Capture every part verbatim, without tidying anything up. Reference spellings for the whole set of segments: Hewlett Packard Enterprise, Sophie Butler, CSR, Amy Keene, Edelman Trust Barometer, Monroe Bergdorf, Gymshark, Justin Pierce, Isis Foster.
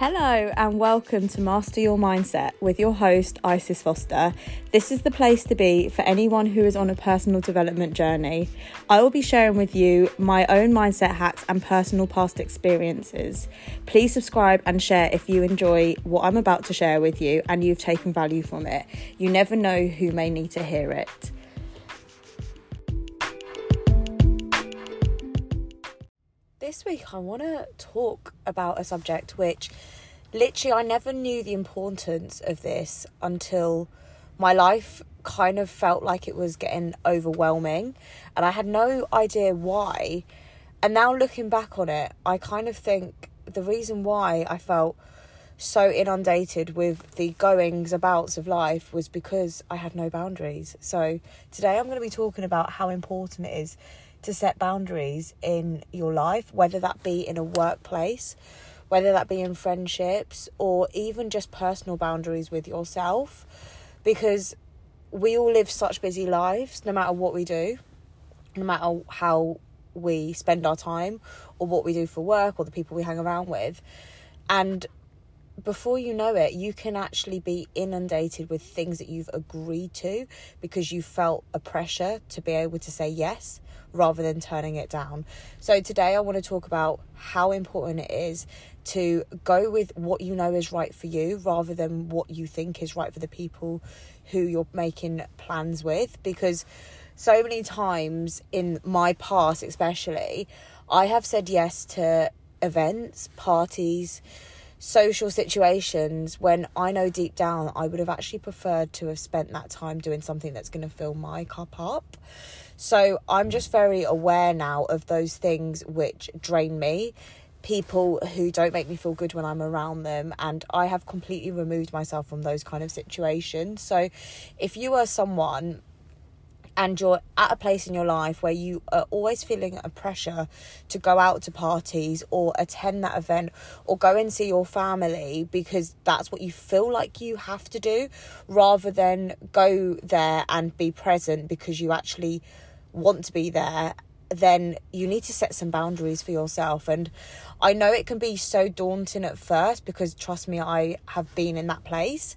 Hello and welcome to Master Your Mindset with your host Isis Foster. This is the place to be for anyone who is on a personal development journey. I will be sharing with you my own mindset hacks and personal past experiences. Please subscribe and share if you enjoy what I'm about to share with you and you've taken value from it. You never know who may need to hear it. This week I want to talk about a subject which literally I never knew the importance of this until my life kind of felt like it was getting overwhelming and I had no idea why. And now looking back on it, I kind of think the reason why I felt so inundated with the goings abouts of life was because I had no boundaries. So today I'm going to be talking about how important it is to set boundaries in your life, whether that be in a workplace, whether that be in friendships, or even just personal boundaries with yourself, because we all live such busy lives, no matter what we do, no matter how we spend our time or what we do for work or the people we hang around with. And before you know it, you can actually be inundated with things that you've agreed to because you felt a pressure to be able to say yes rather than turning it down. So today I want to talk about how important it is to go with what you know is right for you rather than what you think is right for the people who you're making plans with, because so many times in my past especially, I have said yes to events, parties, social situations when I know deep down I would have actually preferred to have spent that time doing something that's going to fill my cup up. So I'm just very aware now of those things which drain me, people who don't make me feel good when I'm around them, and I have completely removed myself from those kind of situations. So if you are someone and you're at a place in your life where you are always feeling a pressure to go out to parties or attend that event or go and see your family because that's what you feel like you have to do, rather than go there and be present because you actually want to be there, then you need to set some boundaries for yourself. And I know it can be so daunting at first because, trust me, I have been in that place.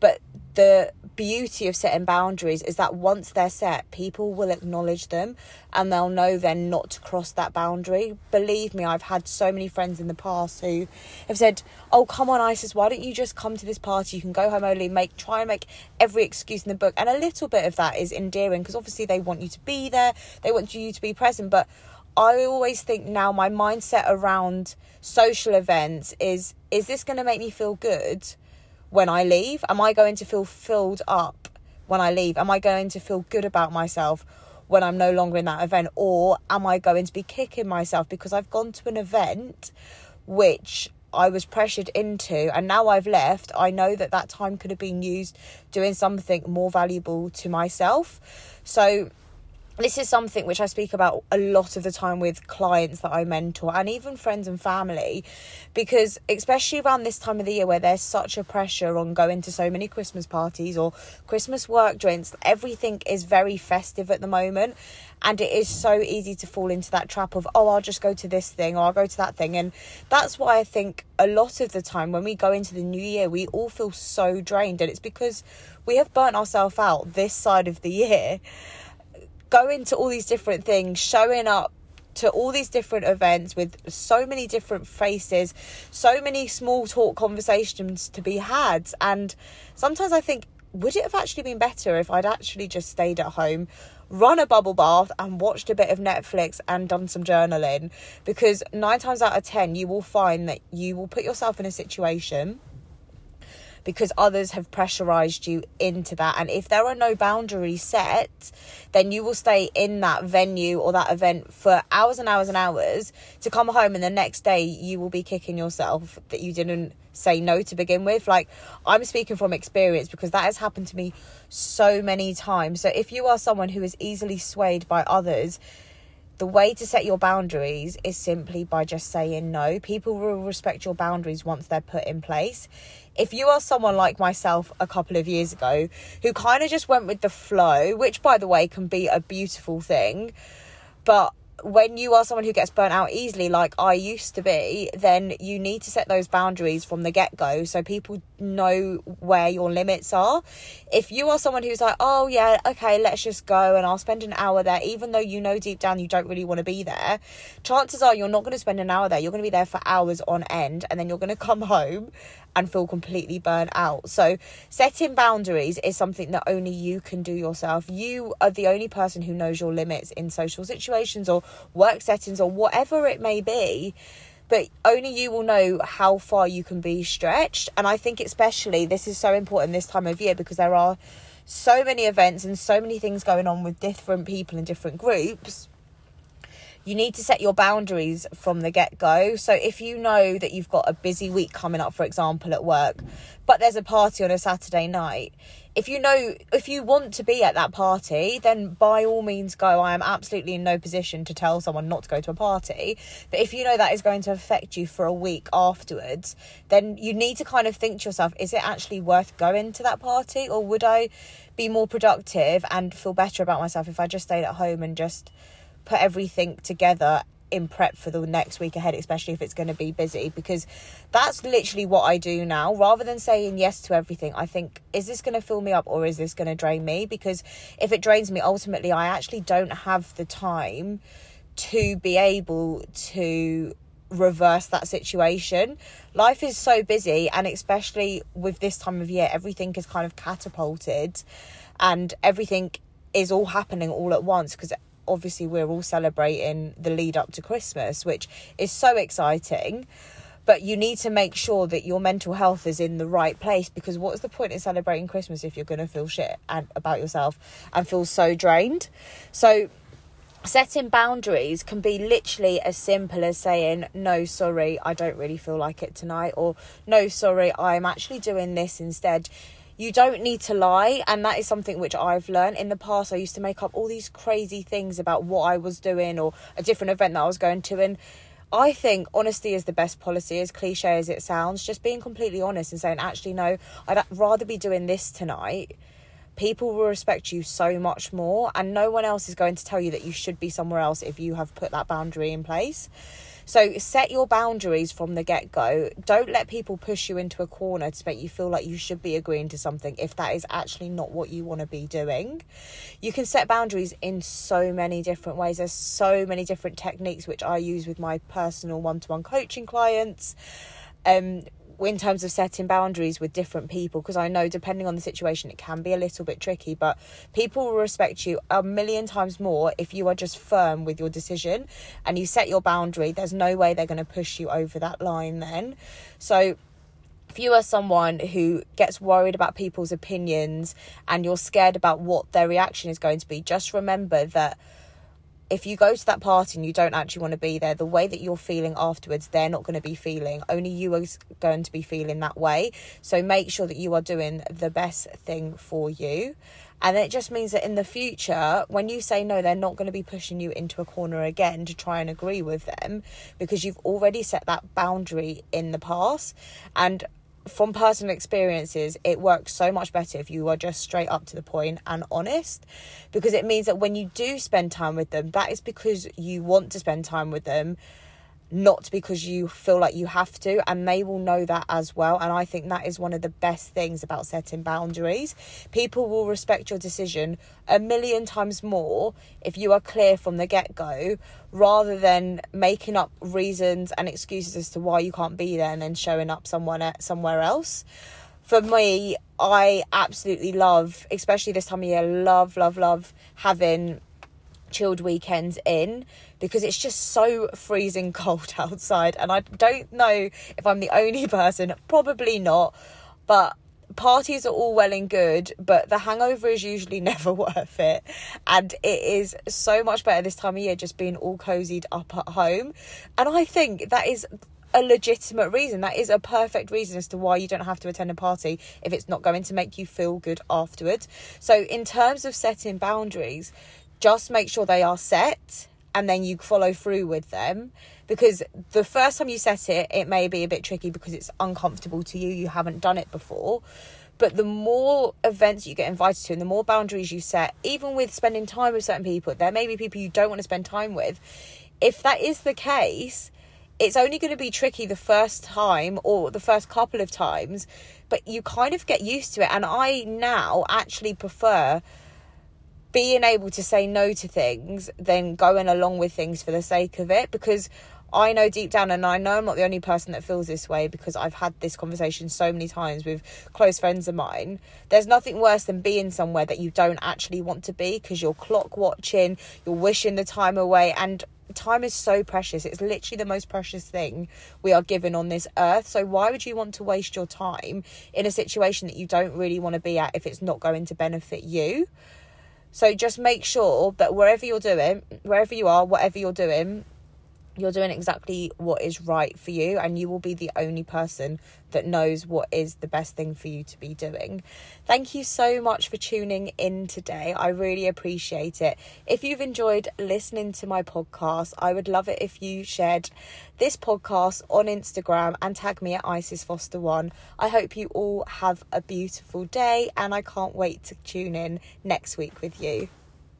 But the beauty of setting boundaries is that once they're set, people will acknowledge them and they'll know then not to cross that boundary. Believe me, I've had so many friends in the past who have said, oh, come on, Isis, why don't you just come to this party? You can go home early, make try and make every excuse in the book. And a little bit of that is endearing because obviously they want you to be there. They want you to be present. But I always think now my mindset around social events is, is this going to make me feel good when I leave? Am I going to feel filled up when I leave? Am I going to feel good about myself when I'm no longer in that event? Or am I going to be kicking myself because I've gone to an event which I was pressured into and now I've left? I know that that time could have been used doing something more valuable to myself. So this is something which I speak about a lot of the time with clients that I mentor and even friends and family, because especially around this time of the year where there's such a pressure on going to so many Christmas parties or Christmas work drinks, everything is very festive at the moment. And it is so easy to fall into that trap of, oh, I'll just go to this thing or I'll go to that thing. And that's why I think a lot of the time when we go into the new year, we all feel so drained. And it's because we have burnt ourselves out this side of the year, going to all these different things, showing up to all these different events with so many different faces, so many small talk conversations to be had. And sometimes I think, would it have actually been better if I'd actually just stayed at home, run a bubble bath and watched a bit of Netflix and done some journaling? Because nine times out of ten, you will find that you will put yourself in a situation because others have pressurized you into that. And if there are no boundaries set, then you will stay in that venue or that event for hours and hours and hours to come home. And the next day you will be kicking yourself that you didn't say no to begin with. Like, I'm speaking from experience because that has happened to me so many times. So if you are someone who is easily swayed by others, the way to set your boundaries is simply by just saying no. People will respect your boundaries once they're put in place. If you are someone like myself a couple of years ago who kind of just went with the flow, which, by the way, can be a beautiful thing, but when you are someone who gets burnt out easily, like I used to be, then you need to set those boundaries from the get-go so people know where your limits are. If you are someone who's like, oh yeah, okay, let's just go and I'll spend an hour there, even though you know deep down you don't really want to be there, chances are you're not going to spend an hour there. You're going to be there for hours on end, and then you're going to come home and feel completely burnt out. So setting boundaries is something that only you can do yourself. You are the only person who knows your limits in social situations or work settings or whatever it may be, but only you will know how far you can be stretched. And I think especially this is so important this time of year, because there are so many events and so many things going on with different people and different groups. You need to set your boundaries from the get-go. So if you know that you've got a busy week coming up, for example, at work, but there's a party on a Saturday night, if you know, if you want to be at that party, then by all means go. I am absolutely in no position to tell someone not to go to a party. But if you know that is going to affect you for a week afterwards, then you need to kind of think to yourself, is it actually worth going to that party? Or would I be more productive and feel better about myself if I just stayed at home and just put everything together in prep for the next week ahead, especially if it's going to be busy? Because that's literally what I do now. Rather than saying yes to everything, I think, is this going to fill me up or is this going to drain me? Because if it drains me, ultimately I actually don't have the time to be able to reverse that situation. Life is so busy, and especially with this time of year, everything is kind of catapulted and everything is all happening all at once, because obviously we're all celebrating the lead up to Christmas, which is so exciting. But you need to make sure that your mental health is in the right place, because what's the point in celebrating Christmas if you're going to feel shit and about yourself and feel so drained? So setting boundaries can be literally as simple as saying, no, sorry, I don't really feel like it tonight, or no, sorry, I'm actually doing this instead. You don't need to lie, and that is something which I've learned. In the past, I used to make up all these crazy things about what I was doing or a different event that I was going to, and I think honesty is the best policy, as cliche as it sounds. Just being completely honest and saying, actually, no, I'd rather be doing this tonight. People will respect you so much more, and no one else is going to tell you that you should be somewhere else if you have put that boundary in place. So set your boundaries from the get-go. Don't let people push you into a corner to make you feel like you should be agreeing to something if that is actually not what you want to be doing. You can set boundaries in so many different ways. There's so many different techniques which I use with my personal one-to-one coaching clients, um, in terms of setting boundaries with different people, because I know depending on the situation it can be a little bit tricky, but people will respect you a million times more if you are just firm with your decision and you set your boundary. There's no way they're going to push you over that line then. So if you are someone who gets worried about people's opinions and you're scared about what their reaction is going to be, just remember that if you go to that party and you don't actually want to be there, the way that you're feeling afterwards, they're not going to be feeling. Only you are going to be feeling that way. So make sure that you are doing the best thing for you. And it just means that in the future, when you say no, they're not going to be pushing you into a corner again to try and agree with them, because you've already set that boundary in the past. And from personal experiences, it works so much better if you are just straight up to the point and honest, because it means that when you do spend time with them, that is because you want to spend time with them, not because you feel like you have to, and they will know that as well. And I think that is one of the best things about setting boundaries. People will respect your decision a million times more if you are clear from the get-go, rather than making up reasons and excuses as to why you can't be there and then showing up someone somewhere else. For me, I absolutely love, especially this time of year, love love love having chilled weekends in, because it's just so freezing cold outside. And I don't know if I'm the only person, probably not, but parties are all well and good, but the hangover is usually never worth it. And it is so much better this time of year just being all cozied up at home. And I think that is a legitimate reason. That is a perfect reason as to why you don't have to attend a party if it's not going to make you feel good afterwards. So in terms of setting boundaries, just make sure they are set and then you follow through with them, because the first time you set it, it may be a bit tricky because it's uncomfortable to you. You haven't done it before. But the more events you get invited to and the more boundaries you set, even with spending time with certain people, there may be people you don't want to spend time with. If that is the case, it's only going to be tricky the first time or the first couple of times, but you kind of get used to it. And I now actually prefer being able to say no to things than going along with things for the sake of it, because I know deep down, and I know I'm not the only person that feels this way, because I've had this conversation so many times with close friends of mine. There's nothing worse than being somewhere that you don't actually want to be, because you're clock watching, you're wishing the time away, and time is so precious. It's literally the most precious thing we are given on this earth. So why would you want to waste your time in a situation that you don't really want to be at if it's not going to benefit you? So just make sure that wherever you're doing, wherever you are, whatever you're doing, you're doing exactly what is right for you, and you will be the only person that knows what is the best thing for you to be doing. Thank you so much for tuning in today. I really appreciate it. If you've enjoyed listening to my podcast, I would love it if you shared this podcast on Instagram and tag me at Isis Foster one. I hope you all have a beautiful day, and I can't wait to tune in next week with you.